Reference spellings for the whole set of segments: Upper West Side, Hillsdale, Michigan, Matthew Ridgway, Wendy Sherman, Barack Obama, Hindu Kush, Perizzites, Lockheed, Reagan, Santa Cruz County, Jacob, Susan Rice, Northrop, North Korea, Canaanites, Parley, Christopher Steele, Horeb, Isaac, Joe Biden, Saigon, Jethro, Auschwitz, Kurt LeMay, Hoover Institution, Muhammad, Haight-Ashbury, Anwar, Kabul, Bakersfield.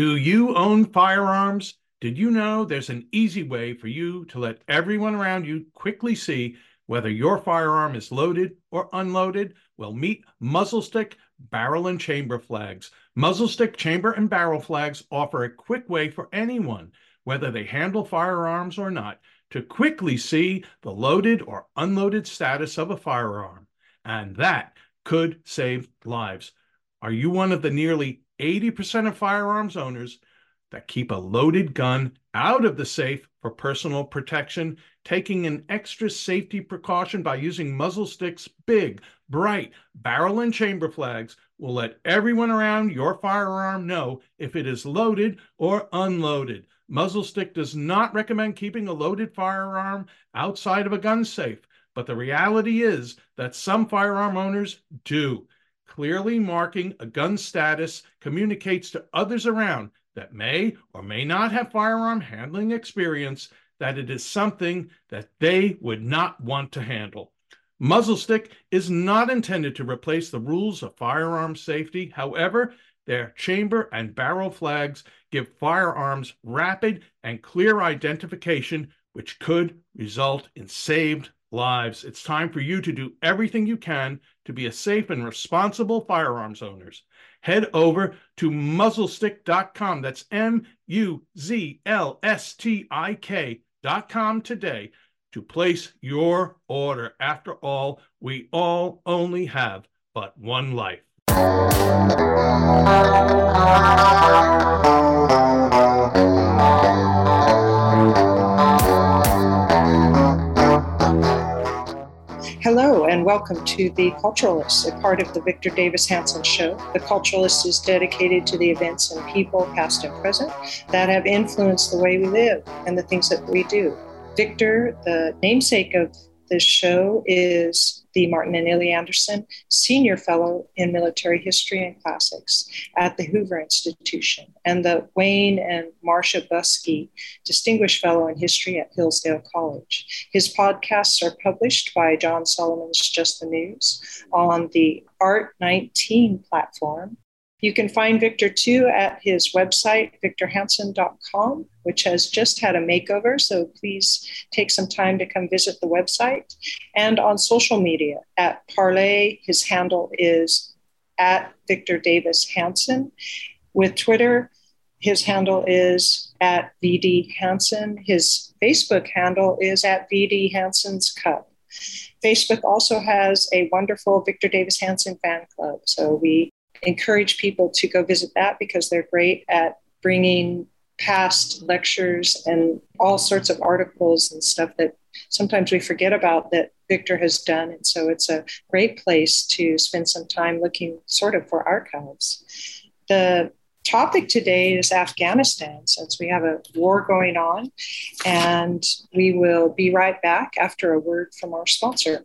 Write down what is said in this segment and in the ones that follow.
Do you own firearms? Did you know there's an easy way for you to let everyone around you quickly see whether your firearm is loaded or unloaded? Well, meet Muzzle Stick barrel and chamber flags. Muzzle Stick chamber and barrel flags offer a quick way for anyone, whether they handle firearms or not, to quickly see the loaded or unloaded status of a firearm. And that could save lives. Are you one of the nearly 80% of firearms owners that keep a loaded gun out of the safe for personal protection, taking an extra safety precaution by using Muzzle Stick's big, bright barrel and chamber flags will let everyone around your firearm know if it is loaded or unloaded. Muzzle Stick does not recommend keeping a loaded firearm outside of a gun safe, but the reality is that some firearm owners do. Clearly marking a gun status communicates to others around that may or may not have firearm handling experience that it is something that they would not want to handle. Muzzle Stick is not intended to replace the rules of firearm safety. However, their chamber and barrel flags give firearms rapid and clear identification, which could result in saved lives. It's time for you to do everything you can to be a safe and responsible firearms owners. Head over to muzzlestick.com. That's MUZLSTIK.com today to place your order. After all, we all only have but one life. Hello and welcome to The Culturalist, a part of the Victor Davis Hanson Show. The Culturalist is dedicated to the events and people, past and present, that have influenced the way we live and the things that we do. Victor, the namesake of this show, is the Martin and Illy Anderson Senior Fellow in Military History and Classics at the Hoover Institution and the Wayne and Marcia Buskey Distinguished Fellow in History at Hillsdale College. His podcasts are published by John Sullivan's Just the News on the Art19 platform. You can find Victor, too, at his website, victorhanson.com, which has just had a makeover, so please take some time to come visit the website. And on social media, at Parley, his handle is at Victor Davis Hanson. With Twitter, his handle is at VD Hanson. His Facebook handle is at VD Hanson's Cup. Facebook also has a wonderful Victor Davis Hanson fan club, so we encourage people to go visit that because they're great at bringing past lectures and all sorts of articles and stuff that sometimes we forget about that Victor has done. And so it's a great place to spend some time looking sort of for archives. The topic today is Afghanistan, since we have a war going on, and we will be right back after a word from our sponsor.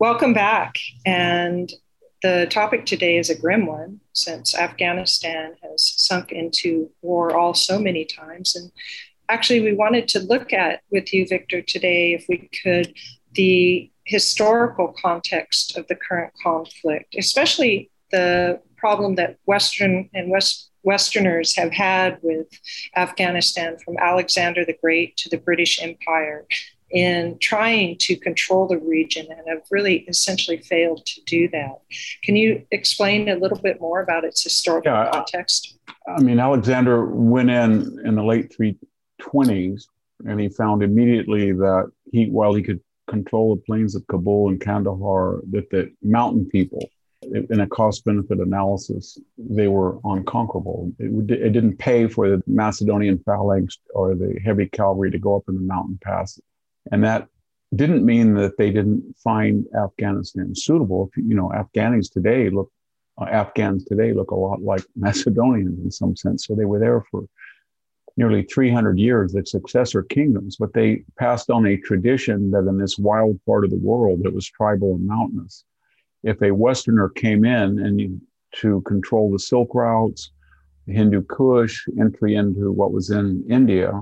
Welcome back. And the topic today is a grim one, since Afghanistan has sunk into war so many times. And actually, we wanted to look at with you, Victor, today, if we could, the historical context of the current conflict, especially the problem that Westerners have had with Afghanistan from Alexander the Great to the British Empire, in trying to control the region and have really essentially failed to do that. Can you explain a little bit more about its historical context? I mean, Alexander went in the late 320s, and he found immediately that while he could control the plains of Kabul and Kandahar, that the mountain people, in a cost-benefit analysis, they were unconquerable. It didn't pay for the Macedonian phalanx or the heavy cavalry to go up in the mountain passes. And that didn't mean that they didn't find Afghanistan suitable. You know, Afghans today look a lot like Macedonians in some sense. So they were there for nearly 300 years, the successor kingdoms, but they passed on a tradition that in this wild part of the world that was tribal and mountainous, if a Westerner came in to control the Silk Routes, the Hindu Kush, entry into what was in India,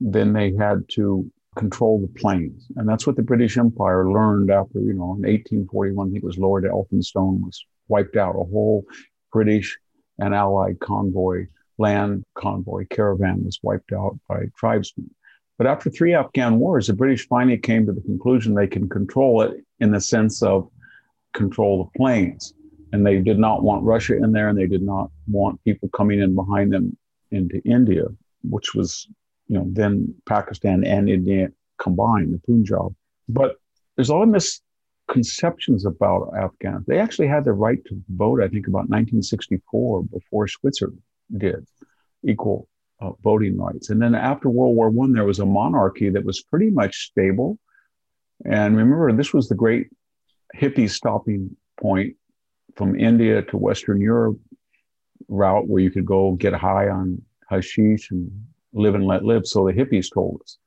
then they had to control the plains. And that's what the British Empire learned after, you know, in 1841, I think it was Lord Elphinstone was wiped out, a whole British and Allied caravan was wiped out by tribesmen. But after three Afghan wars, the British finally came to the conclusion they can control it in the sense of control the plains. And they did not want Russia in there, and they did not want people coming in behind them into India, which was, you know, then Pakistan and India combined, the Punjab. But there's a lot of misconceptions about Afghans. They actually had the right to vote, I think, about 1964, before Switzerland did, equal voting rights. And then after World War I, there was a monarchy that was pretty much stable. And remember, this was the great hippie stopping point from India to Western Europe route where you could go get high on hashish and live and let live, so the hippies told us.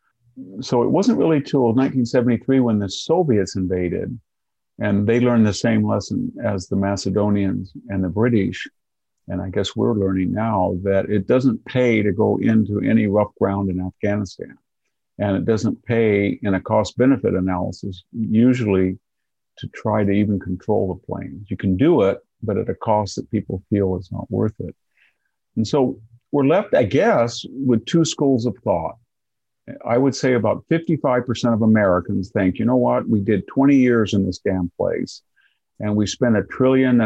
So it wasn't really till 1973 when the Soviets invaded, and they learned the same lesson as the Macedonians and the British, and I guess we're learning now that it doesn't pay to go into any rough ground in Afghanistan, and it doesn't pay in a cost-benefit analysis usually to try to even control the planes. You can do it, but at a cost that people feel is not worth it. And so we're left, I guess, with two schools of thought. I would say about 55% of Americans think, you know what, we did 20 years in this damn place, and we spent $1.5 trillion,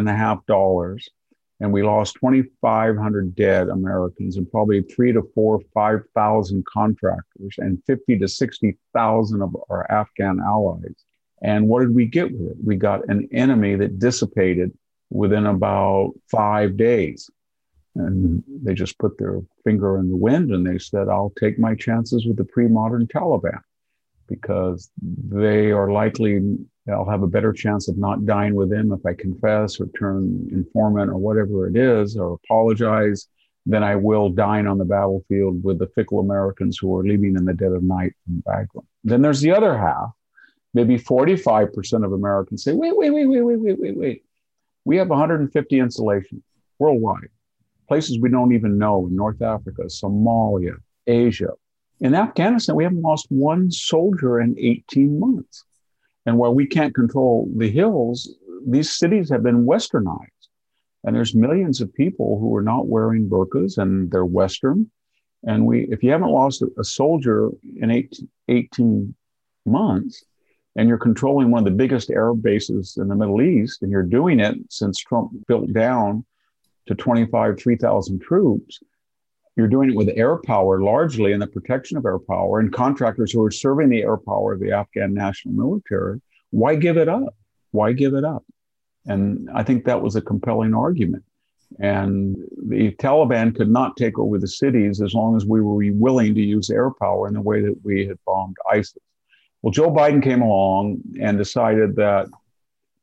and we lost 2,500 dead Americans and probably 3,000 to 5,000 contractors and 50 to 60,000 of our Afghan allies. And what did we get with it? We got an enemy that dissipated within about 5 days. And they just put their finger in the wind and they said, I'll take my chances with the pre-modern Taliban because they are likely, I'll have a better chance of not dying with them if I confess or turn informant or whatever it is or apologize than I will dying on the battlefield with the fickle Americans who are leaving in the dead of night from Bagram. Then there's the other half. Maybe 45% of Americans say, wait. We have 150 installations worldwide, places we don't even know in North Africa, Somalia, Asia. In Afghanistan, we haven't lost one soldier in 18 months. And while we can't control the hills, these cities have been westernized. And there's millions of people who are not wearing burqas and they're Western. And if you haven't lost a soldier in 18 months, and you're controlling one of the biggest Arab bases in the Middle East, and you're doing it since Trump built down to 3,000 troops, you're doing it with air power largely and the protection of air power and contractors who are serving the air power of the Afghan national military, why give it up? Why give it up? And I think that was a compelling argument. And the Taliban could not take over the cities as long as we were willing to use air power in the way that we had bombed ISIS. Well, Joe Biden came along and decided that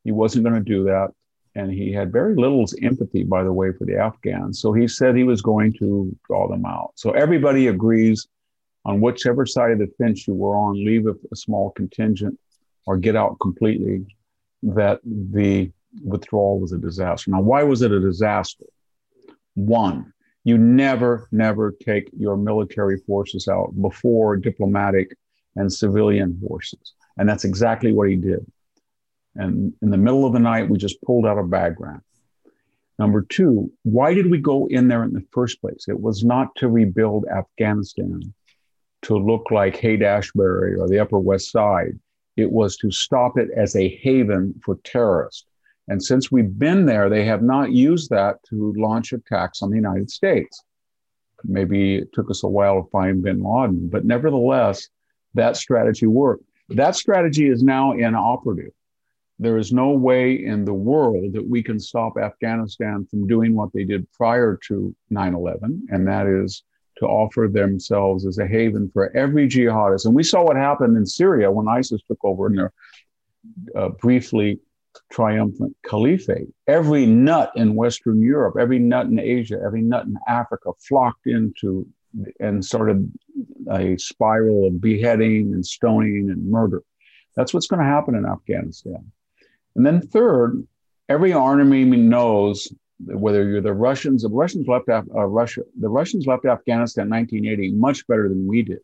he wasn't going to do that. And he had very little empathy, by the way, for the Afghans. So he said he was going to draw them out. So everybody agrees on whichever side of the fence you were on, leave a small contingent or get out completely, that the withdrawal was a disaster. Now, why was it a disaster? One, you never take your military forces out before diplomatic and civilian forces. And that's exactly what he did. And in the middle of the night, we just pulled out of Bagram. Number two, why did we go in there in the first place? It was not to rebuild Afghanistan to look like Haight-Ashbury or the Upper West Side. It was to stop it as a haven for terrorists. And since we've been there, they have not used that to launch attacks on the United States. Maybe it took us a while to find bin Laden, but nevertheless, that strategy worked. That strategy is now inoperative. There is no way in the world that we can stop Afghanistan from doing what they did prior to 9/11, and that is to offer themselves as a haven for every jihadist. And we saw what happened in Syria when ISIS took over in their briefly triumphant caliphate. Every nut in Western Europe, every nut in Asia, every nut in Africa flocked into and started a spiral of beheading and stoning and murder. That's what's going to happen in Afghanistan. And then third, every army knows whether you're the Russians left Afghanistan in 1980 much better than we did.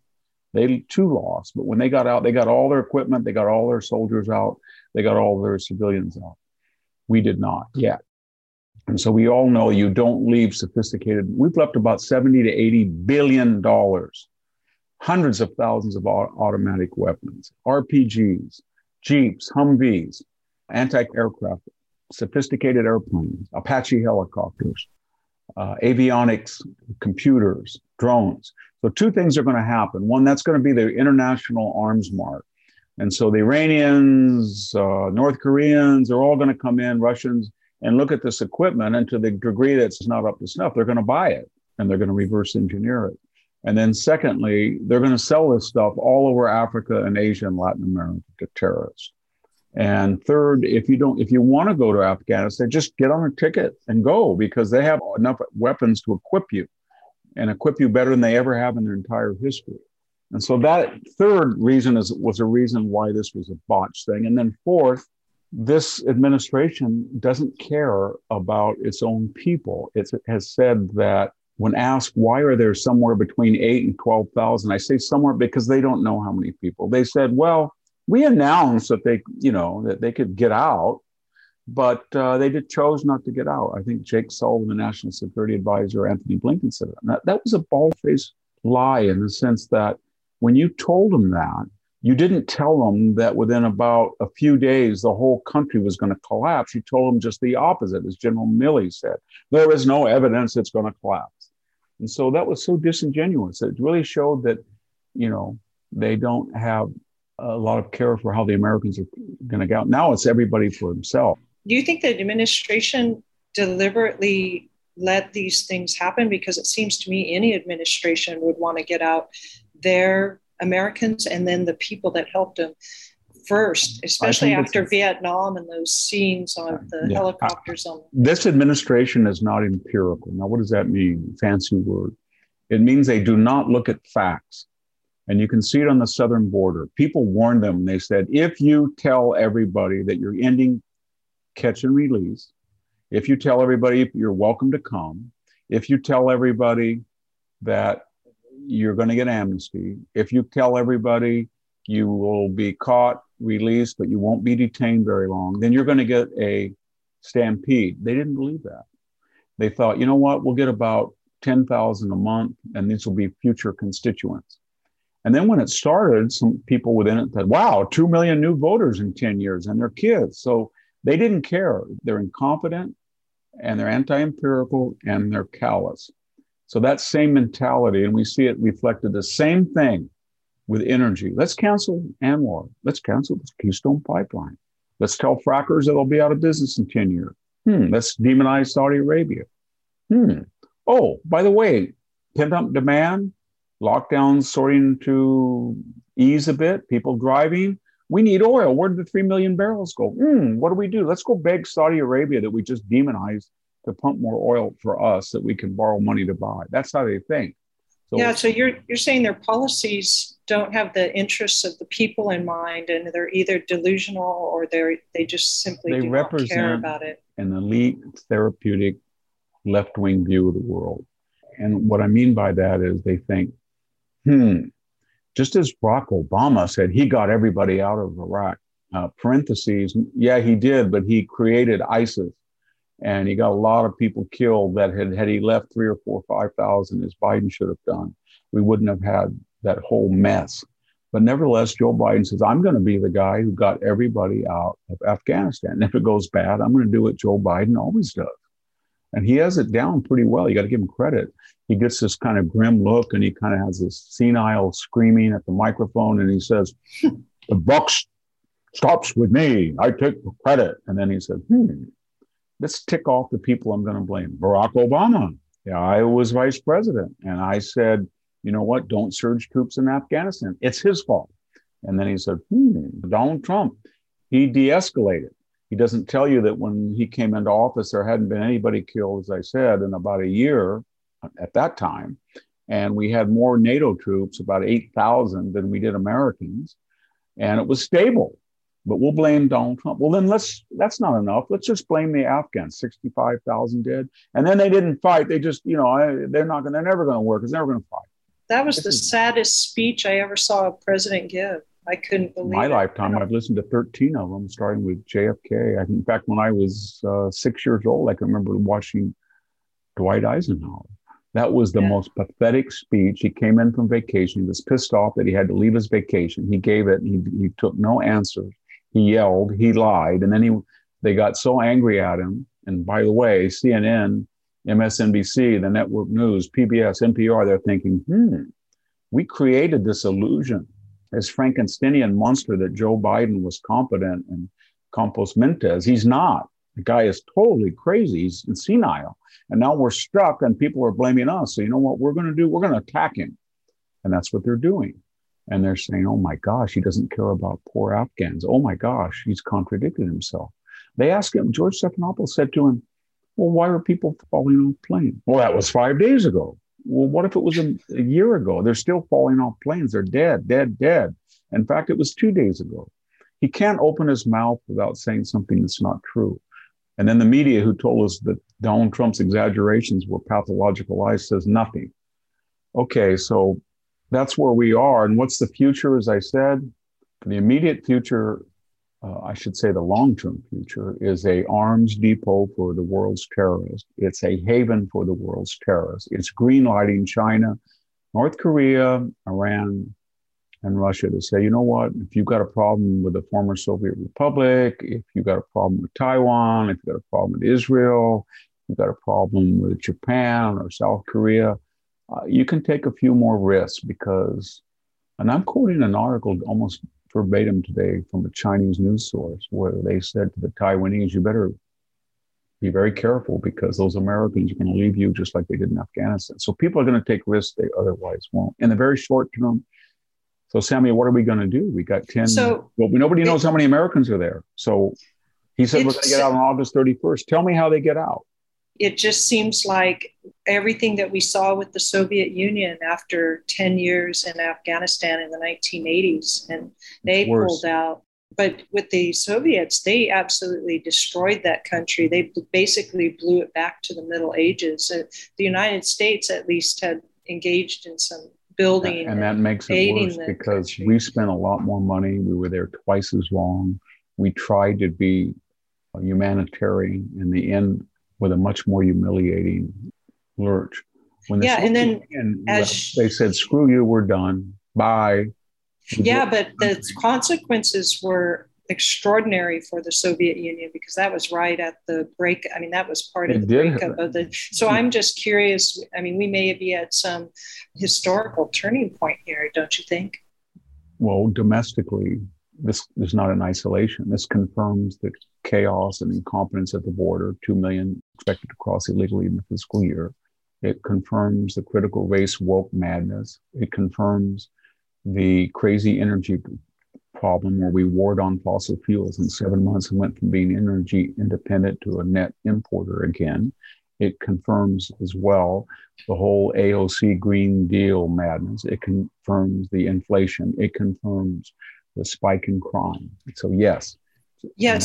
They too lost, but when they got out, they got all their equipment, they got all their soldiers out, they got all their civilians out. We did not yet. And so we all know you don't leave sophisticated. We've left about $70 to $80 billion, hundreds of thousands of automatic weapons, RPGs, Jeeps, Humvees, anti-aircraft, sophisticated airplanes, Apache helicopters, avionics, computers, drones. So two things are going to happen. One, that's going to be the international arms mart. And so the Iranians, North Koreans, they're all going to come in, Russians, and look at this equipment. And to the degree that's not up to snuff, they're going to buy it and they're going to reverse engineer it. And then secondly, they're going to sell this stuff all over Africa and Asia and Latin America to terrorists. And third, if you want to go to Afghanistan, just get on a ticket and go, because they have enough weapons to equip you and equip you better than they ever have in their entire history. And so that third reason was a reason why this was a botched thing. And then fourth, this administration doesn't care about its own people. It has said that when asked, why are there somewhere between 8 and 12,000? I say somewhere because they don't know how many people. They said, well, we announced that they could get out, but they chose not to get out. I think Jake Sullivan, the National Security Advisor, Anthony Blinken said that. Now, that was a bald-faced lie in the sense that when you told them that, you didn't tell them that within about a few days, the whole country was going to collapse. You told them just the opposite, as General Milley said. There is no evidence it's going to collapse. And so that was so disingenuous. It really showed that, they don't have a lot of care for how the Americans are going to go. Now it's everybody for himself. Do you think the administration deliberately let these things happen? Because it seems to me any administration would want to get out their Americans and then the people that helped them first, especially after Vietnam and those scenes on the helicopters. This administration is not empirical. Now, what does that mean? Fancy word. It means they do not look at facts. And you can see it on the southern border. People warned them. They said, if you tell everybody that you're ending catch and release, if you tell everybody you're welcome to come, if you tell everybody that you're going to get amnesty, if you tell everybody you will be caught, released, but you won't be detained very long, then you're going to get a stampede. They didn't believe that. They thought, you know what, we'll get about 10,000 a month, and these will be future constituents. And then when it started, some people within it said, wow, 2 million new voters in 10 years and their kids. So they didn't care. They're incompetent and they're anti-empirical and they're callous. So that same mentality, and we see it reflected the same thing with energy. Let's cancel Anwar. Let's cancel the Keystone Pipeline. Let's tell frackers that they'll be out of business in 10 years. Let's demonize Saudi Arabia. Oh, by the way, pent-up demand, lockdowns starting to ease a bit, people driving. We need oil. Where did the 3 million barrels go? What do we do? Let's go beg Saudi Arabia that we just demonized to pump more oil for us that we can borrow money to buy. That's how they think. So, so you're saying their policies don't have the interests of the people in mind, and they're either delusional or they just simply do not care about it. An elite therapeutic left-wing view of the world. And what I mean by that is they think, just as Barack Obama said, he got everybody out of Iraq, parentheses, yeah, he did, but he created ISIS. And he got a lot of people killed that had he left 3,000 or 4,000 or 5,000, as Biden should have done, we wouldn't have had that whole mess. But nevertheless, Joe Biden says, I'm going to be the guy who got everybody out of Afghanistan. And if it goes bad, I'm going to do what Joe Biden always does. And he has it down pretty well. You got to give him credit. He gets this kind of grim look and he kind of has this senile screaming at the microphone. And he says, the buck stops with me. I take the credit. And then he said, let's tick off the people I'm going to blame. Barack Obama, I was vice president. And I said, you know what? Don't surge troops in Afghanistan. It's his fault. And then he said, Donald Trump, he de-escalated. He doesn't tell you that when he came into office, there hadn't been anybody killed, as I said, in about a year at that time. And we had more NATO troops, about 8,000, than we did Americans. And it was stable. But we'll blame Donald Trump. Well, then that's not enough. Let's just blame the Afghans, 65,000 dead. And then they didn't fight. They just, they're never going to work. It's never going to fight. That was the saddest speech I ever saw a president give. I couldn't believe it. In my lifetime, I've listened to 13 of them, starting with JFK. In fact, when I was 6 years old, I can remember watching Dwight Eisenhower. That was the most pathetic speech. He came in from vacation. He was pissed off that he had to leave his vacation. He gave it. He took no answers. He yelled. He lied. And then they got so angry at him. And by the way, CNN, MSNBC, the network news, PBS, NPR, they're thinking, we created this illusion, this Frankensteinian monster that Joe Biden was competent and compos mentis. He's not. The guy is totally crazy. He's senile. And now we're stuck and people are blaming us. So you know what we're going to do? We're going to attack him. And that's what they're doing. And they're saying, oh my gosh, he doesn't care about poor Afghans. Oh my gosh, he's contradicted himself. They asked him, George Stephanopoulos said to him, well, why are people falling off planes? Well, that was 5 days ago. Well, what if it was a year ago? They're still falling off planes. They're dead. In fact, it was 2 days ago. He can't open his mouth without saying something that's not true. And then the media, who told us that Donald Trump's exaggerations were pathological lies, says nothing. Okay, so that's where we are. And what's the future? As I said, the immediate future, I should say the long-term future, is an arms depot for the world's terrorists. It's a haven for the world's terrorists. It's greenlighting China, North Korea, Iran, and Russia to say, you know what, if you've got a problem with the former Soviet Republic, if you've got a problem with Taiwan, if you've got a problem with Israel, if you've got a problem with Japan or South Korea, you can take a few more risks because, and I'm quoting an article almost verbatim today from a Chinese news source where they said to the Taiwanese, you better be very careful because those Americans are going to leave you just like they did in Afghanistan. So people are going to take risks they otherwise won't. In the very short term, so Sammy, what are we going to do? We got 10. So well, nobody knows how many Americans are there. So he said we're going to get out on August 31st. Tell me how they get out. It just seems like everything that we saw with the Soviet Union after 10 years in Afghanistan in the 1980s, and they pulled out. But with the Soviets, they absolutely destroyed that country. They basically blew it back to the Middle Ages. The United States, at least, had engaged in some building and that makes it worse because we spent a lot more money. We were there twice as long. We tried to be humanitarian in the end with a much more humiliating lurch. When they said, screw you, we're done. Bye. But the consequences were extraordinary for the Soviet Union because that was right at the break. I mean, that was part of the breakup of the. So I'm just curious. I mean, we may be at some historical turning point here, don't you think? Well, domestically, this is not an isolation. This confirms the chaos and incompetence at the border, 2 million expected to cross illegally in the fiscal year. It confirms the critical race woke madness. It confirms the crazy energy problem where we warred on fossil fuels in 7 months and went from being energy independent to a net importer again. It confirms as well the whole AOC Green Deal madness. It confirms the inflation. It confirms the spike in crime. So yes,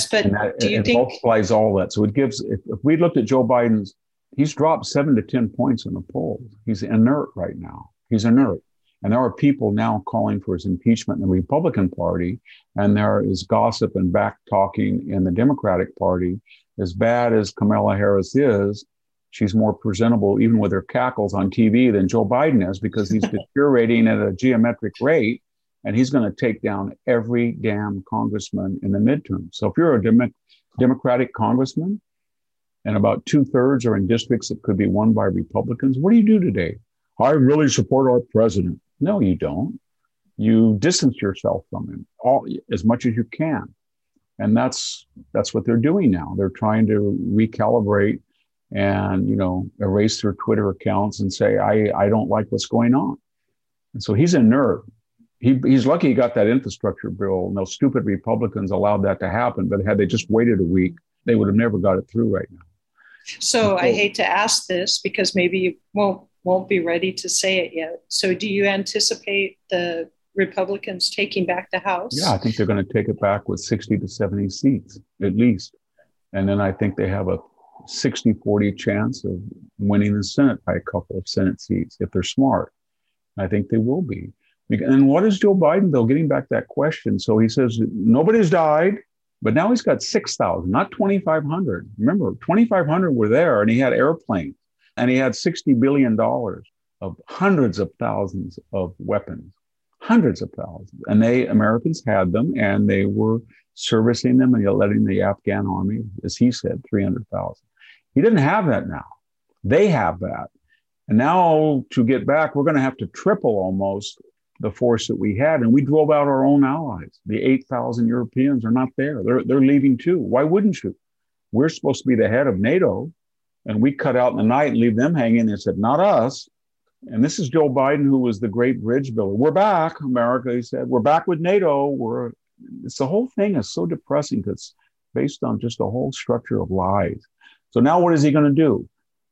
but do you think it multiplies all that? So it gives. If we looked at Joe Biden's, he's dropped 7 to 10 points in the polls. He's inert right now. He's inert. And there are people now calling for his impeachment in the Republican Party. And there is gossip and back talking in the Democratic Party. As bad as Kamala Harris is, she's more presentable even with her cackles on TV than Joe Biden is because he's deteriorating at a geometric rate. And he's going to take down every damn congressman in the midterm. So if you're a Democratic congressman and about 2/3 are in districts that could be won by Republicans, what do you do today? I really support our president. No, you don't. You distance yourself from him as much as you can. And that's what they're doing now. They're trying to recalibrate and, you know, erase their Twitter accounts and say, I don't like what's going on. And so he's a nerd. He's lucky he got that infrastructure bill, and those stupid Republicans allowed that to happen. But had they just waited a week, they would have never got it through right now. So I hate to ask this because maybe you won't be ready to say it yet. So do you anticipate the Republicans taking back the House? Yeah, I think they're going to take it back with 60 to 70 seats at least. And then I think they have a 60-40 chance of winning the Senate by a couple of Senate seats if they're smart. I think they will be. And what is Joe Biden, though, getting back that question? So he says nobody's died, but now he's got 6,000, not 2,500. Remember, 2,500 were there, and he had airplanes, and he had $60 billion of hundreds of thousands of weapons, hundreds of thousands. And they, Americans, had them, and they were servicing them and letting the Afghan army, as he said, 300,000. He didn't have that now. They have that. And now to get back, we're going to have to triple almost the force that we had. And we drove out our own allies. The 8,000 Europeans are not there. They're leaving too. Why wouldn't you? We're supposed to be the head of NATO. And we cut out in the night and leave them hanging and said, not us. And this is Joe Biden, who was the great bridge builder. We're back, America, he said. We're back with NATO. It's the whole thing is so depressing because it's based on just a whole structure of lies. So now what is he going to do?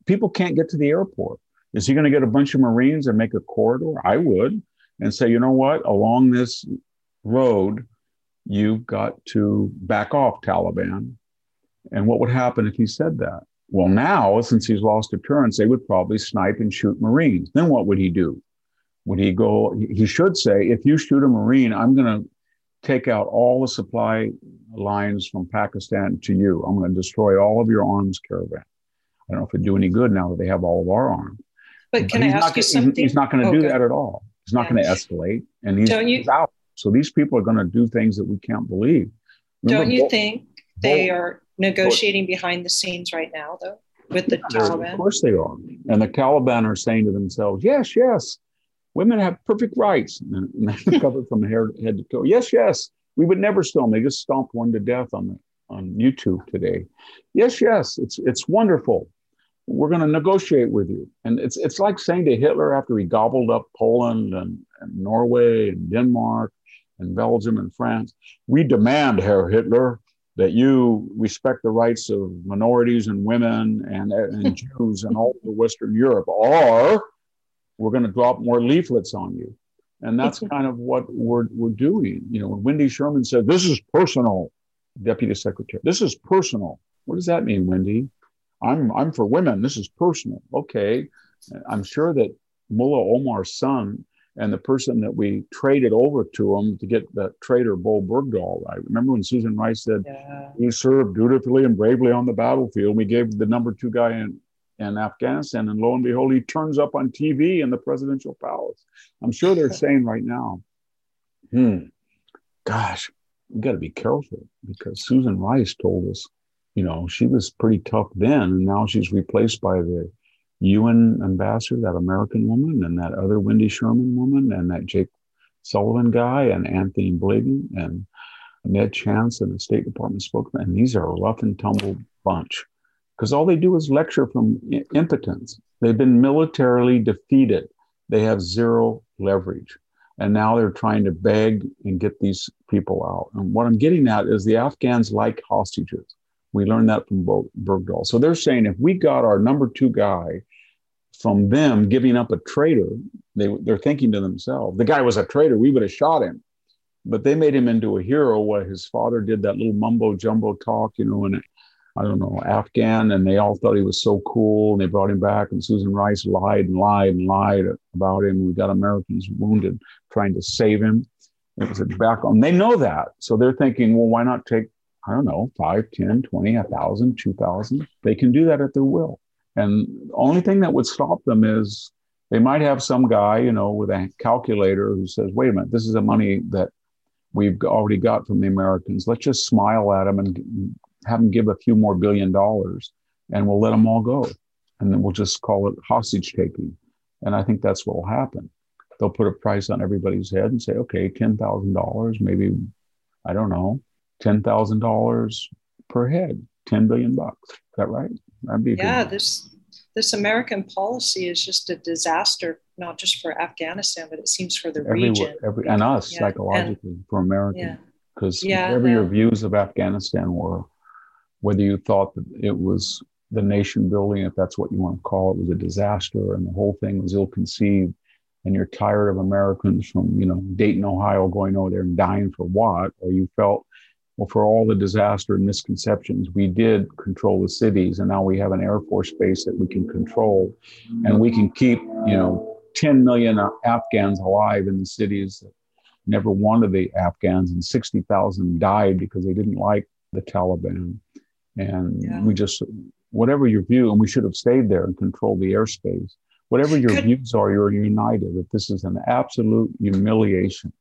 People can't get to the airport. Is he going to get a bunch of Marines and make a corridor? I would, and say, you know what? Along this road, you've got to back off, Taliban. And what would happen if he said that? Well, now, since he's lost deterrence, they would probably snipe and shoot Marines. Then what would he do? Would he go? He should say, if you shoot a Marine, I'm going to take out all the supply lines from Pakistan to you. I'm going to destroy all of your arms caravan. I don't know if it'd do any good now that they have all of our arms. But can I ask you something? He's not going to do that at all. He's not going to escalate. And he's out. So these people are going to do things that we can't believe. Don't you think they are negotiating behind the scenes right now, though, with the Taliban? Of course they are. And the Taliban are saying to themselves, yes, yes, women have perfect rights. And they're covered from head to toe. Yes, yes, we would never stone. They just stomped one to death on YouTube today. Yes, yes, it's wonderful. We're going to negotiate with you. And it's like saying to Hitler after he gobbled up Poland and Norway and Denmark and Belgium and France, we demand, Herr Hitler, that you respect the rights of minorities and women and Jews and all over Western Europe, or we're going to drop more leaflets on you. And that's kind of what we're doing. You know, when Wendy Sherman said, this is personal, Deputy Secretary, this is personal. What does that mean, Wendy? I'm for women. This is personal. Okay. I'm sure that Mullah Omar's son and the person that we traded over to him to get that traitor Bo Bergdahl. I remember when Susan Rice said, he served dutifully and bravely on the battlefield. We gave the #2 guy in Afghanistan, and lo and behold, he turns up on TV in the presidential palace. I'm sure they're saying right now, gosh, we got to be careful because Susan Rice told us, you know, she was pretty tough then, and now she's replaced by the UN ambassador, that American woman, and that other Wendy Sherman woman, and that Jake Sullivan guy, and Anthony Blinken, and Ned Chance, and the State Department spokesman. And these are a rough and tumble bunch because all they do is lecture from impotence. They've been militarily defeated. They have zero leverage. And now they're trying to beg and get these people out. And what I'm getting at is the Afghans like hostages. We learned that from Bergdahl. So they're saying if we got our #2 guy from them giving up a traitor, they're thinking to themselves, the guy was a traitor, we would have shot him. But they made him into a hero where his father did that little mumbo jumbo talk, you know, and I don't know, Afghan, and they all thought he was so cool and they brought him back, and Susan Rice lied and lied and lied about him. We got Americans wounded trying to save him. It was a back on. They know that. So they're thinking, well, why not take, I don't know, 5, 10, 20, 1,000, 2,000. They can do that at their will. And the only thing that would stop them is they might have some guy, you know, with a calculator who says, wait a minute, this is the money that we've already got from the Americans. Let's just smile at them and have them give a few more $1 billion and we'll let them all go. And then we'll just call it hostage taking. And I think that's what will happen. They'll put a price on everybody's head and say, okay, $10,000, maybe, I don't know, $10,000 per head, $10 billion bucks. Is that right? That'd be yeah, good. This American policy is just a disaster, not just for Afghanistan, but it seems for the region. And us, psychologically, for America. Because whatever your views of Afghanistan were, whether you thought that it was the nation building, if that's what you want to call it, was a disaster and the whole thing was ill-conceived, and you're tired of Americans from, you know, Dayton, Ohio, going over there and dying for what? Or you felt, well, for all the disaster and misconceptions, we did control the cities, and now we have an Air Force base that we can control, and we can keep, you know, 10 million Afghans alive in the cities that never wanted the Afghans, and 60,000 died because they didn't like the Taliban. And we just, whatever your view, and we should have stayed there and controlled the airspace. Whatever your views are, you're united. If this is an absolute humiliation.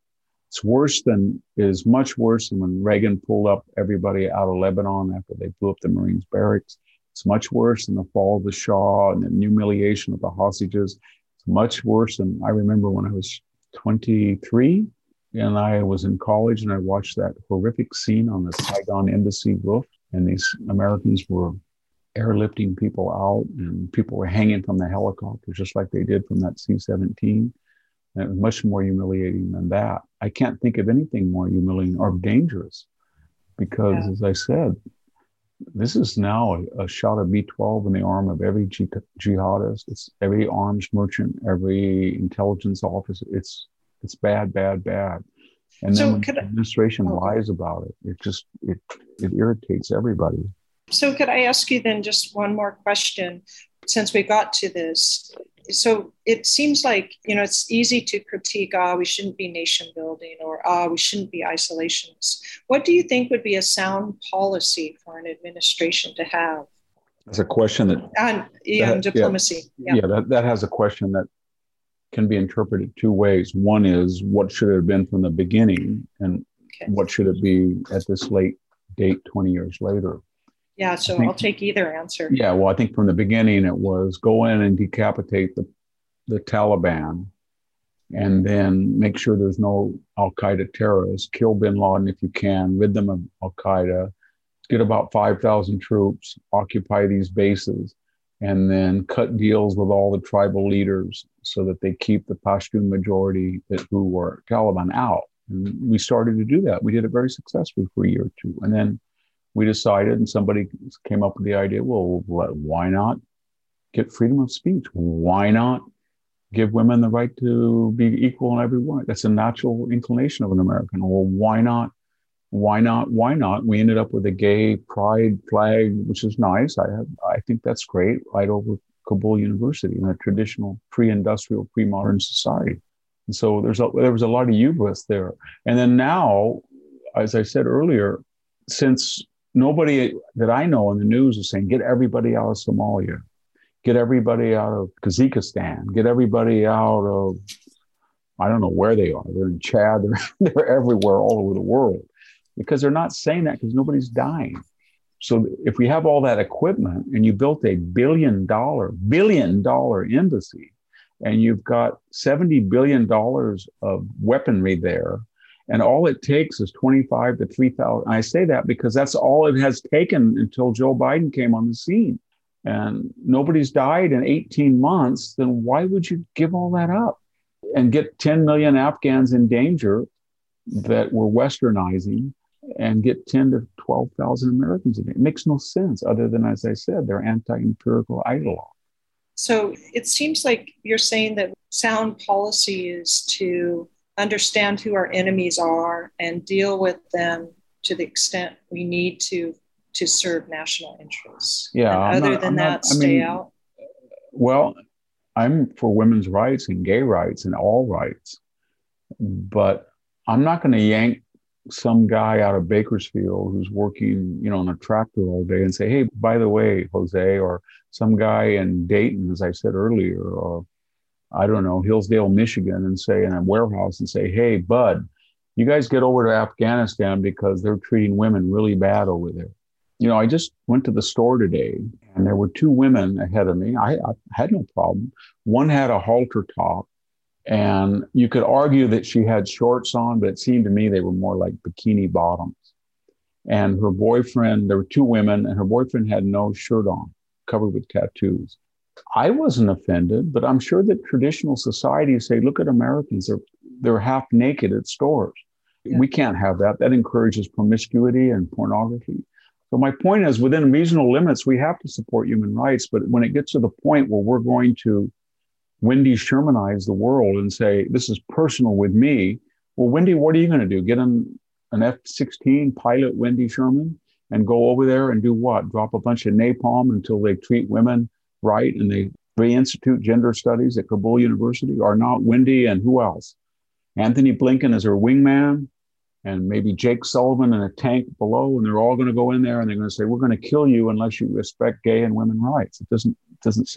It's worse than, it is much worse than when Reagan pulled up everybody out of Lebanon after they blew up the Marines barracks. It's much worse than the fall of the Shah and the humiliation of the hostages. It's much worse than, I remember when I was 23 and I was in college and I watched that horrific scene on the Saigon embassy roof, and these Americans were airlifting people out, and people were hanging from the helicopters just like they did from that C-17. And it was much more humiliating than that. I can't think of anything more humiliating or dangerous, because as I said, this is now a shot of B-12 in the arm of every jihadist, it's every arms merchant, every intelligence officer. It's bad, bad, bad. And so then the administration lies about it. It just, it irritates everybody. So could I ask you then just one more question, since we got to this? So it seems like, you know, it's easy to critique, we shouldn't be nation building, or we shouldn't be isolationists. What do you think would be a sound policy for an administration to have? That's a question that... And diplomacy. That has a question that can be interpreted two ways. One is, what should it have been from the beginning? And what should it be at this late date, 20 years later? Yeah, so I'll take either answer. Yeah, well, I think from the beginning it was go in and decapitate the Taliban, and then make sure there's no al-Qaeda terrorists. Kill bin Laden if you can, rid them of al-Qaeda, get about 5,000 troops, occupy these bases, and then cut deals with all the tribal leaders so that they keep the Pashtun majority who were Taliban out. And we started to do that. We did it very successfully for a year or two. And then we decided, and somebody came up with the idea, well, why not get freedom of speech? Why not give women the right to be equal in every way? That's a natural inclination of an American. Well, why not? Why not? Why not? We ended up with a gay pride flag, which is nice. I think that's great, right over Kabul University in a traditional pre-industrial, pre-modern society. And so there was a lot of hubris there. And then now, as I said earlier, since nobody that I know in the news is saying, get everybody out of Somalia, get everybody out of Kazakhstan, get everybody out of, I don't know where they are. They're in Chad, they're everywhere all over the world, because they're not saying that because nobody's dying. So if we have all that equipment and you built a billion dollar embassy, and you've got $70 billion of weaponry there, and all it takes is 25 to 3,000. I say that because that's all it has taken until Joe Biden came on the scene. And nobody's died in 18 months. Then why would you give all that up and get 10 million Afghans in danger that we're westernizing, and get 10 to 12,000 Americans in it? It makes no sense, other than, as I said, they're anti-empirical ideologue. So it seems like you're saying that sound policy is to understand who our enemies are and deal with them to the extent we need to serve national interests. Yeah. And other than that, stay out. Well, I'm for women's rights and gay rights and all rights, but I'm not going to yank some guy out of Bakersfield who's working, you know, on a tractor all day and say, hey, by the way, Jose, or some guy in Dayton, as I said earlier, or I don't know, Hillsdale, Michigan, and say in a warehouse and say, hey, bud, you guys get over to Afghanistan because they're treating women really bad over there. You know, I just went to the store today and there were two women ahead of me. I had no problem. One had a halter top, and you could argue that she had shorts on, but it seemed to me they were more like bikini bottoms. And her boyfriend, there were two women, and her boyfriend had no shirt on. covered with tattoos. I wasn't offended, but I'm sure that traditional societies say, look at Americans, they're half naked at stores. Yeah. We can't have that. That encourages promiscuity and pornography. So my point is, within reasonable limits, we have to support human rights. But when it gets to the point where we're going to Wendy Shermanize the world and say, this is personal with me. Well, Wendy, what are you going to do? Get an F-16 pilot, Wendy Sherman, and go over there and do what? Drop a bunch of napalm until they treat women right, and they reinstitute gender studies at Kabul University, are not Wendy and who else? Anthony Blinken is her wingman, and maybe Jake Sullivan in a tank below, and they're all going to go in there and they're going to say, we're going to kill you unless you respect gay and women rights. It doesn't.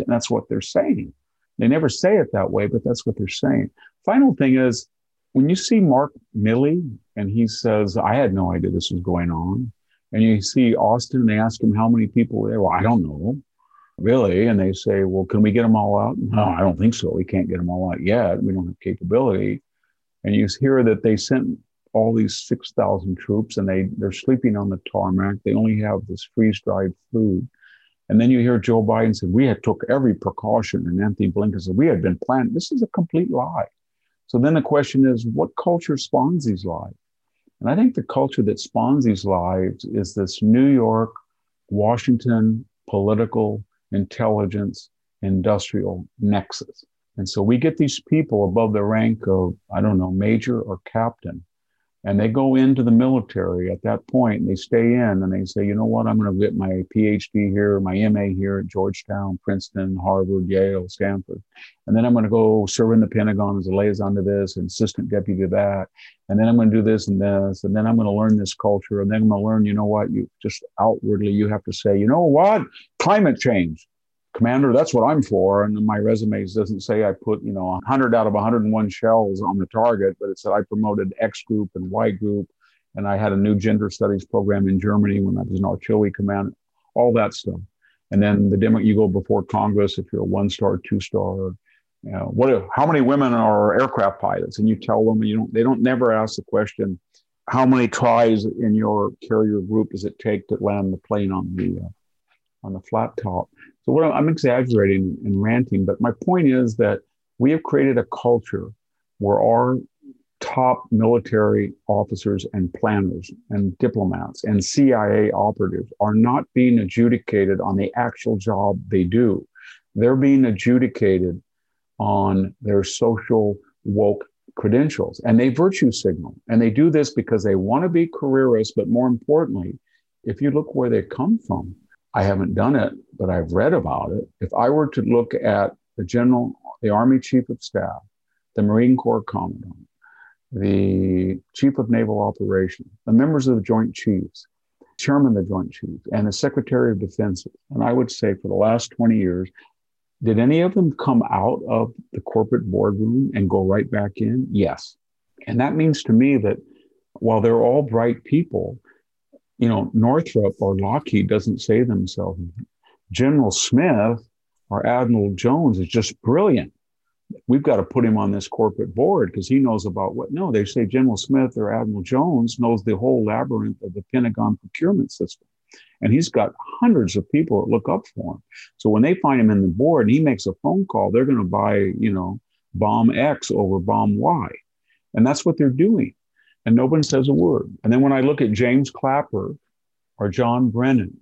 That's what they're saying. They never say it that way, but that's what they're saying. Final thing is, when you see Mark Milley and he says, I had no idea this was going on, and you see Austin, they ask him how many people were there. Well, I don't know. Really? And they say, well, can we get them all out? No, I don't think so. We can't get them all out yet. We don't have capability. And you hear that they sent all these 6,000 troops and they're sleeping on the tarmac. They only have this freeze-dried food. And then you hear Joe Biden say, we had took every precaution. And Anthony Blinken said, we had been planning. This is a complete lie. So then the question is, what culture spawns these lies? And I think the culture that spawns these lies is this New York, Washington political intelligence, industrial nexus. And so we get these people above the rank of, I don't know, major or captain, and they go into the military at that point and they stay in and they say, you know what, I'm going to get my PhD here, my MA here at Georgetown, Princeton, Harvard, Yale, Stanford. And then I'm going to go serve in the Pentagon as a liaison to this and assistant deputy to that. And then I'm going to do this and this. And then I'm going to learn this culture. And then I'm going to learn, you know what, you just outwardly, you have to say, you know what, climate change. Commander, that's what I'm for. And my resume doesn't say I put, 100 out of 101 shells on the target, but it said I promoted X group and Y group. And I had a new gender studies program in Germany when I was an artillery commander, all that stuff. And then the demo, you go before Congress, if you're a 1-star, 2-star, how many women are aircraft pilots? And you tell them, they don't never ask the question, how many tries in your carrier group does it take to land the plane on the flat top? So what I'm exaggerating and ranting, but my point is that we have created a culture where our top military officers and planners and diplomats and CIA operatives are not being adjudicated on the actual job they do. They're being adjudicated on their social woke credentials, and they virtue signal. And they do this because they want to be careerists, but more importantly, if you look where they come from, I haven't done it, but I've read about it. If I were to look at the Army Chief of Staff, the Marine Corps Commandant, the Chief of Naval Operations, the members of the Joint Chiefs, Chairman of the Joint Chiefs, and the Secretary of Defense, and I would say for the last 20 years, did any of them come out of the corporate boardroom and go right back in? Yes. And that means to me that while they're all bright people, Northrop or Lockheed doesn't say themselves. General Smith or Admiral Jones is just brilliant. We've got to put him on this corporate board because he knows about what. No, they say General Smith or Admiral Jones knows the whole labyrinth of the Pentagon procurement system. And he's got hundreds of people that look up for him. So when they find him in the board and he makes a phone call, they're going to buy, bomb X over bomb Y. And that's what they're doing. And no one says a word. And then when I look at James Clapper or John Brennan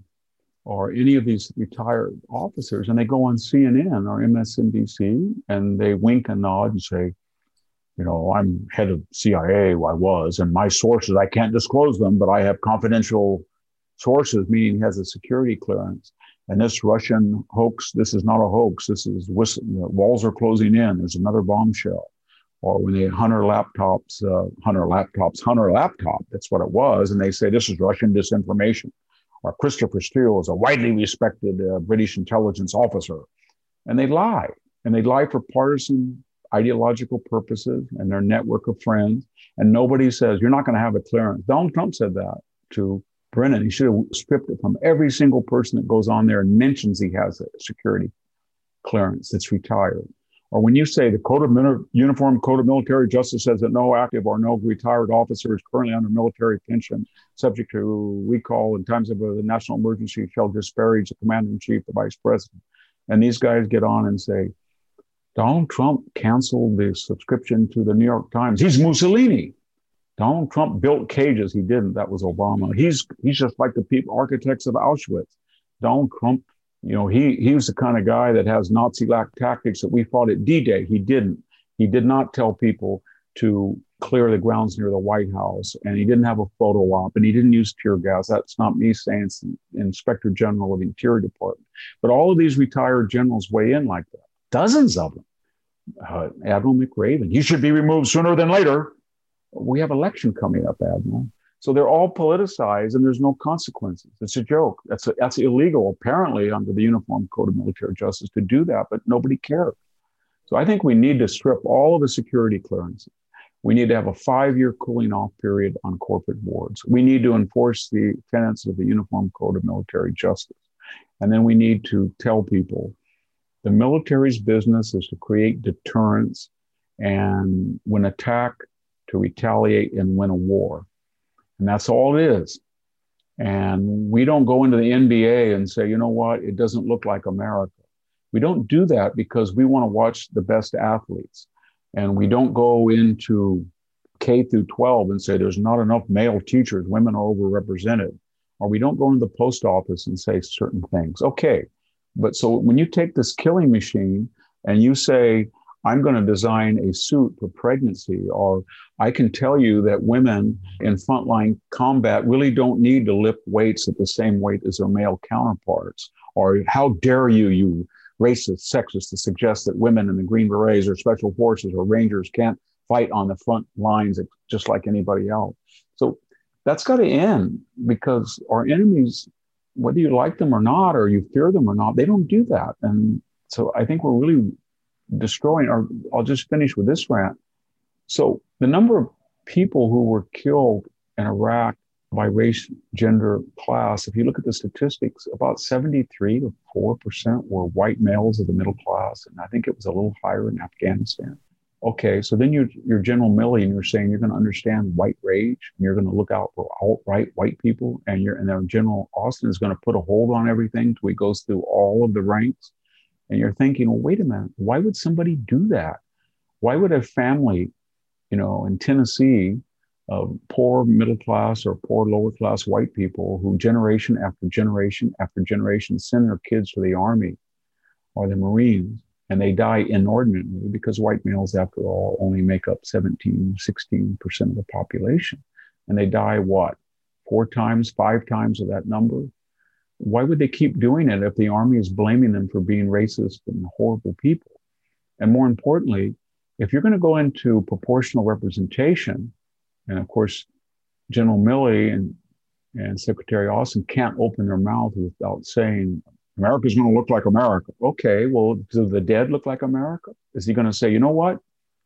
or any of these retired officers, and they go on CNN or MSNBC and they wink and nod and say, I'm head of CIA, I was, and my sources, I can't disclose them, but I have confidential sources, meaning he has a security clearance. And this Russian hoax, this is not a hoax. This is the walls are closing in. There's another bombshell. Or when they had Hunter laptop, that's what it was. And they say, this is Russian disinformation. Or Christopher Steele is a widely respected British intelligence officer. And they lie. And they lie for partisan ideological purposes and their network of friends. And nobody says, you're not going to have a clearance. Donald Trump said that to Brennan. He should have stripped it from every single person that goes on there and mentions he has a security clearance that's retired. or when you say the Uniform Code of Military Justice says that no active or no retired officer is currently under military pension, subject to recall in times of a national emergency, shall disparage the commander-in-chief, the vice president. And these guys get on and say, Donald Trump canceled the subscription to the New York Times. He's Mussolini. Donald Trump built cages. He didn't. That was Obama. He's just like the people, architects of Auschwitz. Donald Trump, you know, he was the kind of guy that has Nazi-like tactics that we fought at D-Day. He didn't. He did not tell people to clear the grounds near the White House, and he didn't have a photo op, and he didn't use tear gas. That's not me saying. It's the Inspector General of the Interior Department. But all of these retired generals weigh in like that. Dozens of them. Admiral McRaven, you should be removed sooner than later. We have election coming up, Admiral. So they're all politicized and there's no consequences. It's a joke. That's illegal, apparently, under the Uniform Code of Military Justice to do that, but nobody cared. So I think we need to strip all of the security clearances. We need to have a 5-year cooling off period on corporate boards. We need to enforce the tenets of the Uniform Code of Military Justice. And then we need to tell people the military's business is to create deterrence and when attacked, to retaliate and win a war. And that's all it is. And we don't go into the NBA and say, you know what, it doesn't look like America. We don't do that because we want to watch the best athletes. And we don't go into K through 12 and say, there's not enough male teachers, women are overrepresented. Or we don't go into the post office and say certain things. Okay, but so when you take this killing machine and you say, I'm going to design a suit for pregnancy, or I can tell you that women in frontline combat really don't need to lift weights at the same weight as their male counterparts. Or how dare you, you racist, sexist, to suggest that women in the Green Berets or Special Forces or Rangers can't fight on the front lines just like anybody else. So that's got to end because our enemies, whether you like them or not, or you fear them or not, they don't do that. And so I think we're really destroying, or I'll just finish with this rant. So the number of people who were killed in Iraq by race, gender, class, if you look at the statistics, about 73 to 4% were white males of the middle class. And I think it was a little higher in Afghanistan. Okay, so then you're General Milley and you're saying you're going to understand white rage and you're going to look out for alt-right white people. And then General Austin is going to put a hold on everything until he goes through all of the ranks. And you're thinking, well, wait a minute, why would somebody do that? Why would a family, you know, in Tennessee of poor middle class or poor lower class white people who generation after generation after generation send their kids to the Army or the Marines and they die inordinately because white males, after all, only make up 16% of the population. And they die what? 4 times, 5 times of that number? Why would they keep doing it if the Army is blaming them for being racist and horrible people? And more importantly, if you're going to go into proportional representation, and of course, General Milley and Secretary Austin can't open their mouth without saying, America's going to look like America. Okay, well, do the dead look like America? Is he going to say, you know what?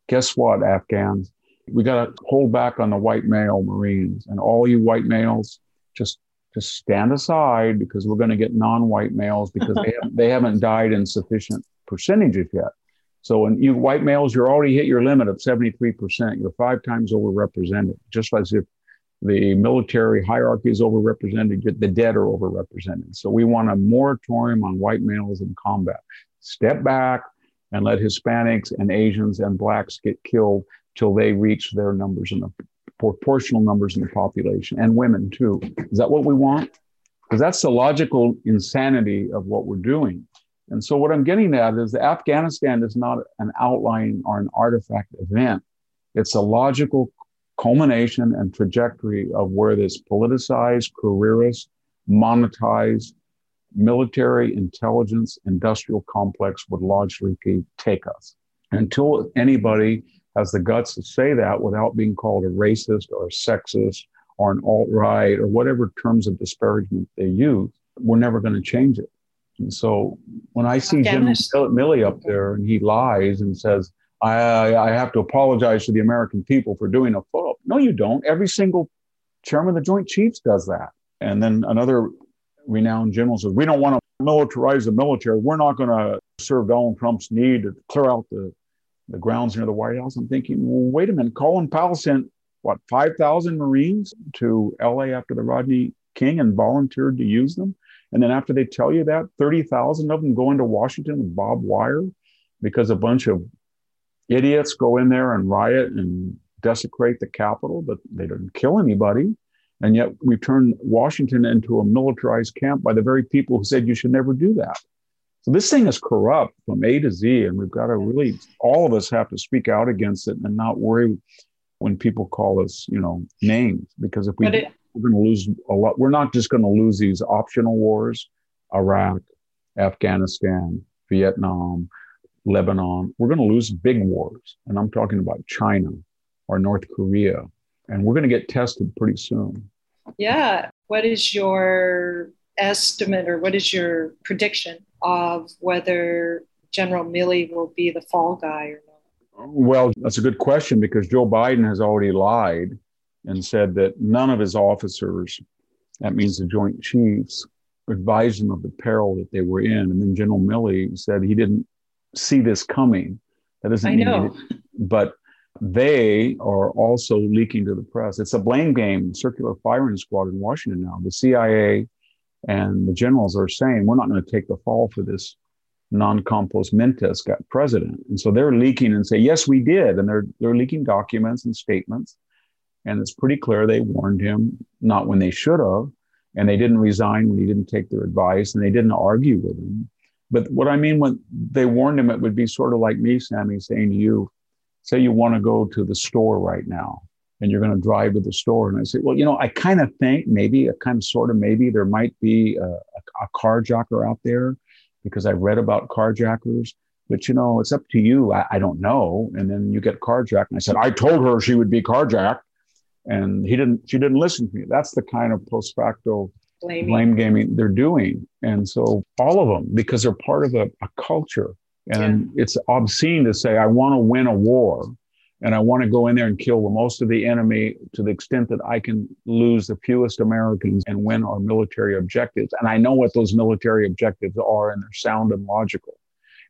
Guess what, Afghans? We got to hold back on the white male Marines and all you white males just stand aside because we're going to get non-white males because they haven't died in sufficient percentages yet. So when you white males, you're already hit your limit of 73%. You're 5 times overrepresented, just as if the military hierarchy is overrepresented, the dead are overrepresented. So we want a moratorium on white males in combat. Step back and let Hispanics and Asians and blacks get killed till they reach their numbers in the proportional numbers in the population, and women too. Is that what we want? Because that's the logical insanity of what we're doing. And so what I'm getting at is that Afghanistan is not an outline or an artifact event. It's a logical culmination and trajectory of where this politicized, careerist, monetized, military, intelligence, industrial complex would logically take us. Until anybody has the guts to say that without being called a racist or a sexist or an alt-right or whatever terms of disparagement they use, we're never going to change it. And so when I see General Milley up there and he lies and says, I have to apologize to the American people for doing a photo. No, you don't. Every single chairman of the Joint Chiefs does that. And then another renowned general says, we don't want to militarize the military. We're not going to serve Donald Trump's need to clear out the grounds near the White House. I'm thinking, well, wait a minute. Colin Powell sent, 5,000 Marines to L.A. after the Rodney King and volunteered to use them. And then after they tell you that, 30,000 of them go into Washington and barbed wire because a bunch of idiots go in there and riot and desecrate the Capitol, but they didn't kill anybody. And yet we've turned Washington into a militarized camp by the very people who said you should never do that. So this thing is corrupt from A to Z, and we've got to really, all of us have to speak out against it and not worry when people call us, names, because if we're going to lose a lot. We're not just going to lose these optional wars, Iraq, Afghanistan, Vietnam, Lebanon. We're going to lose big wars. And I'm talking about China or North Korea. And we're going to get tested pretty soon. Yeah. What is your estimate or what is your prediction of whether General Milley will be the fall guy or not? Well, that's a good question because Joe Biden has already lied and said that none of his officers, that means the Joint Chiefs, advised him of the peril that they were in. And then General Milley said he didn't see this coming. That doesn't mean but they are also leaking to the press. It's a blame game, circular firing squad in Washington now. The CIA and the generals are saying, we're not going to take the fall for this non compos mentis president. And so they're leaking and say, yes, we did. And they're leaking documents and statements. And it's pretty clear they warned him, not when they should have. And they didn't resign when he didn't take their advice. And they didn't argue with him. But what I mean when they warned him, it would be sort of like me, Sammy, saying to you, say you want to go to the store right now and you're going to drive to the store. And I say, well, I kind of think maybe there might be a carjacker out there because I read about carjackers. But, it's up to you. I don't know. And then you get carjacked. And I said, I told her she would be carjacked. And she didn't listen to me. That's the kind of post facto blame gaming they're doing. And so all of them, because they're part of a culture. And it's obscene to say, I want to win a war and I want to go in there and kill the most of the enemy to the extent that I can lose the fewest Americans and win our military objectives. And I know what those military objectives are, and they're sound and logical.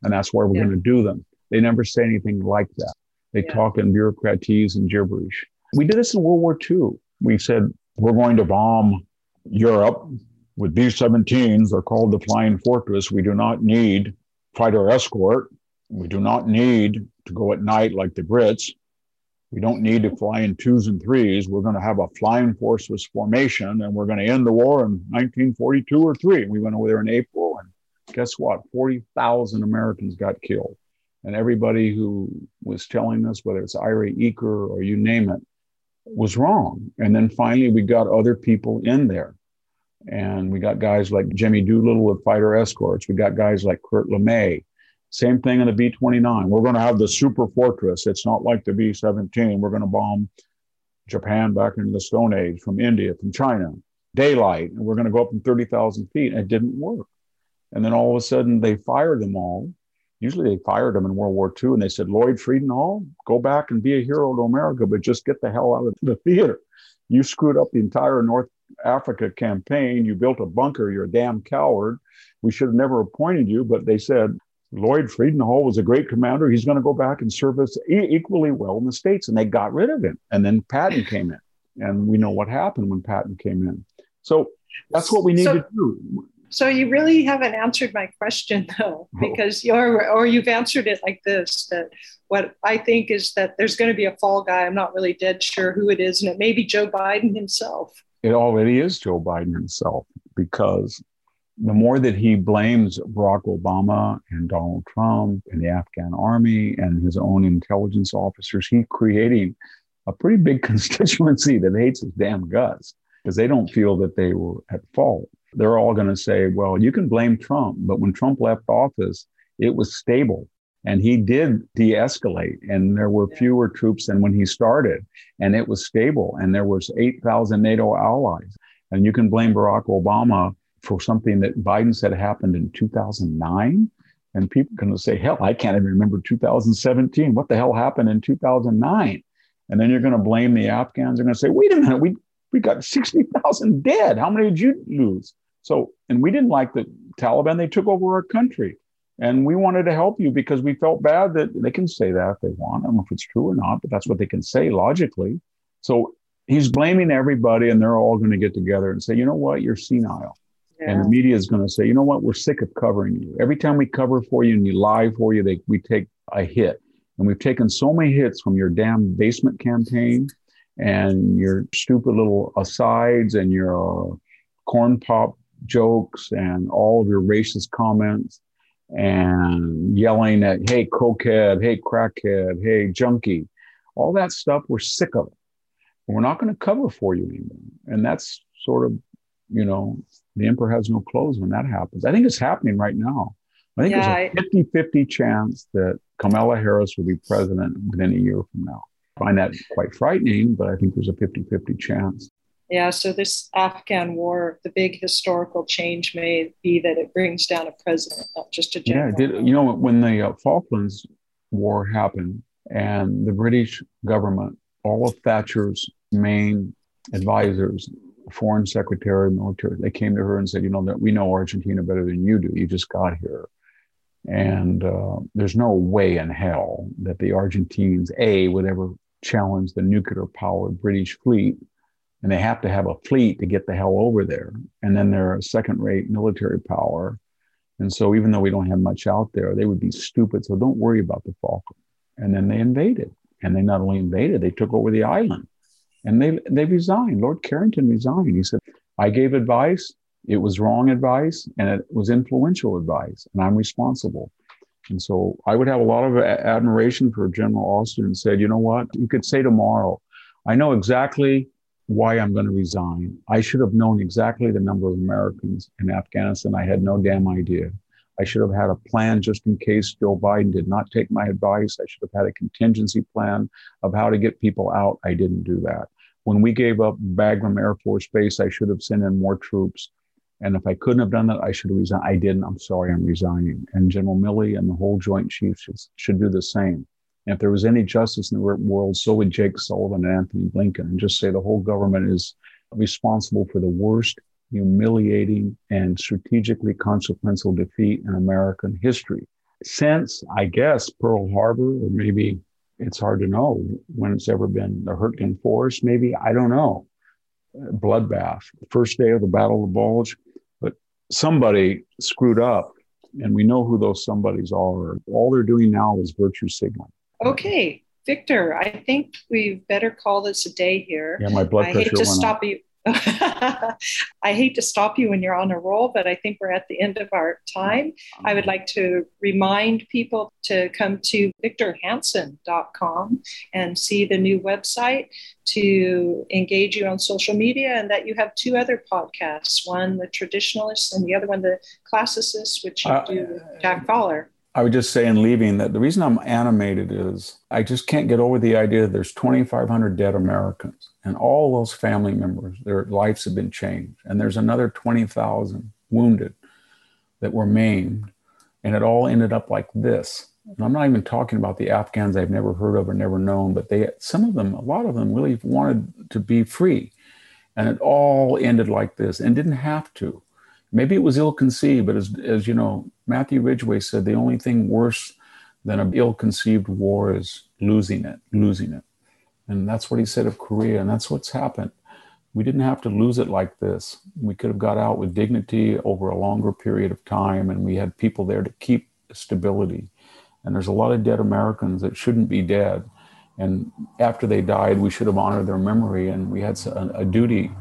And that's why we're going to do them. They never say anything like that. They talk in bureaucratese and gibberish. We did this in World War II. We said, we're going to bomb Europe with B-17s. They're called the Flying Fortress. We do not need fighter escort. We do not need to go at night like the Brits. We don't need to fly in 2s and 3s. We're going to have a Flying Fortress formation, and we're going to end the war in 1942 or 3. We went over there in April, and guess what? 40,000 Americans got killed. And everybody who was telling us, whether it's Ira Eaker or you name it, was wrong. And then finally, we got other people in there. And we got guys like Jimmy Doolittle with fighter escorts. We got guys like Kurt LeMay. Same thing in the B-29. We're going to have the super fortress. It's not like the B-17. We're going to bomb Japan back into the Stone Age, from India, from China, daylight. And we're going to go up in 30,000 feet. It didn't work. And then all of a sudden, they fired them all. Usually they fired them in World War II, and they said, Lloyd Friedenhall, go back and be a hero to America, but just get the hell out of the theater. You screwed up the entire North Africa campaign. You built a bunker. You're a damn coward. We should have never appointed you, but they said, Lloyd Friedenhall was a great commander. He's going to go back and serve us equally well in the States, and they got rid of him. And then Patton came in, and we know what happened when Patton came in. So that's what we need to do. So you really haven't answered my question, though, because you've answered it like this, that what I think is that there's going to be a fall guy. I'm not really dead sure who it is. And it may be Joe Biden himself. It already is Joe Biden himself, because the more that he blames Barack Obama and Donald Trump and the Afghan army and his own intelligence officers, he's creating a pretty big constituency that hates his damn guts because they don't feel that they were at fault. They're all going to say, well, you can blame Trump, but when Trump left office, it was stable and he did de-escalate and there were fewer troops than when he started and it was stable and there was 8,000 NATO allies. And you can blame Barack Obama for something that Biden said happened in 2009. And people are going to say, hell, I can't even remember 2017. What the hell happened in 2009? And then you're going to blame the Afghans. They're going to say, wait a minute, we got 60,000 dead. How many did you lose? So, and we didn't like that Taliban, they took over our country. And we wanted to help you because we felt bad. That they can say that if they want. I don't know if it's true or not, but that's what they can say logically. So he's blaming everybody, and they're all going to get together and say, you know what, you're senile. Yeah. And the media is going to say, you know what, we're sick of covering you. Every time we cover for you and we lie for you, we take a hit. And we've taken so many hits from your damn basement campaign and your stupid little asides and your corn pop jokes and all of your racist comments and yelling at, hey, cokehead, hey, crackhead, hey, junkie, all that stuff. We're sick of it. We're not going to cover for you anymore. And that's sort of, you know, the emperor has no clothes when that happens. I think it's happening right now. I think there's a 50-50 chance that Kamala Harris will be president within a year from now. I find that quite frightening, but I think there's a 50-50 chance. Yeah, so this Afghan war, the big historical change may be that it brings down a president, not just a general. Yeah, you know, when the Falklands War happened and the British government, all of Thatcher's main advisors, foreign secretary, military, they came to her and said, you know, that we know Argentina better than you do. You just got here. And there's no way in hell that the Argentines, A, would ever challenge the nuclear powered British fleet. And they have to have a fleet to get the hell over there. And then they're a second-rate military power. And so even though we don't have much out there, they would be stupid. So don't worry about the Falklands. And then they invaded. And they not only invaded, they took over the island. And they resigned. Lord Carrington resigned. He said, I gave advice. It was wrong advice. And it was influential advice. And I'm responsible. And so I would have a lot of admiration for General Austin and said, you know what? You could say tomorrow, I know exactly why I'm going to resign. I should have known exactly the number of Americans in Afghanistan. I had no damn idea. I should have had a plan just in case Joe Biden did not take my advice. I should have had a contingency plan of how to get people out. I didn't do that. When we gave up Bagram Air Force Base, I should have sent in more troops. And if I couldn't have done that, I should have resigned. I didn't. I'm sorry, I'm resigning. And General Milley and the whole Joint Chiefs should do the same. If there was any justice in the world, so would Jake Sullivan and Anthony Blinken, and just say the whole government is responsible for the worst, humiliating, and strategically consequential defeat in American history. Since, I guess, Pearl Harbor, or maybe it's hard to know when it's ever been the Hurricane Forest, maybe, I don't know, bloodbath, first day of the Battle of the Bulge, but somebody screwed up, and we know who those somebodies are. All they're doing now is virtue signaling. Okay, Victor, I think we better call this a day here. Yeah, my blood pressure went up. I hate to stop you when you're on a roll, but I think we're at the end of our time. I would like to remind people to come to victorhanson.com and see the new website, to engage you on social media, and that you have two other podcasts, one the traditionalist and the other one the classicist, which you do with Jack Fowler. I would just say in leaving that the reason I'm animated is I just can't get over the idea that there's 2,500 dead Americans and all those family members, their lives have been changed. And there's another 20,000 wounded that were maimed. And it all ended up like this. And I'm not even talking about the Afghans I've never heard of or never known, but some of them, a lot of them really wanted to be free. And it all ended like this and didn't have to. Maybe it was ill-conceived, but as you know, Matthew Ridgway said, the only thing worse than an ill-conceived war is losing it. And that's what he said of Korea, and that's what's happened. We didn't have to lose it like this. We could have got out with dignity over a longer period of time, and we had people there to keep stability. And there's a lot of dead Americans that shouldn't be dead. And after they died, we should have honored their memory, and we had a duty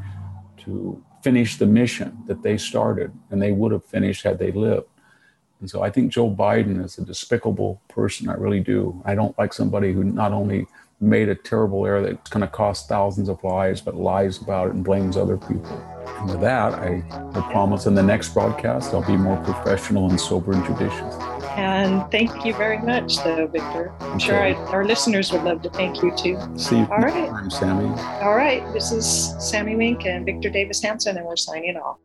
to finish the mission that they started, and they would have finished had they lived. And so I think Joe Biden is a despicable person. I really do. I don't like somebody who not only made a terrible error that's going to cost thousands of lives, but lies about it and blames other people. And with that, I promise in the next broadcast, I'll be more professional and sober and judicious. And thank you very much, though, Victor. Our listeners would love to thank you, too. See you next time, Sammy. All right. This is Sammy Wink and Victor Davis Hanson, and we're signing off.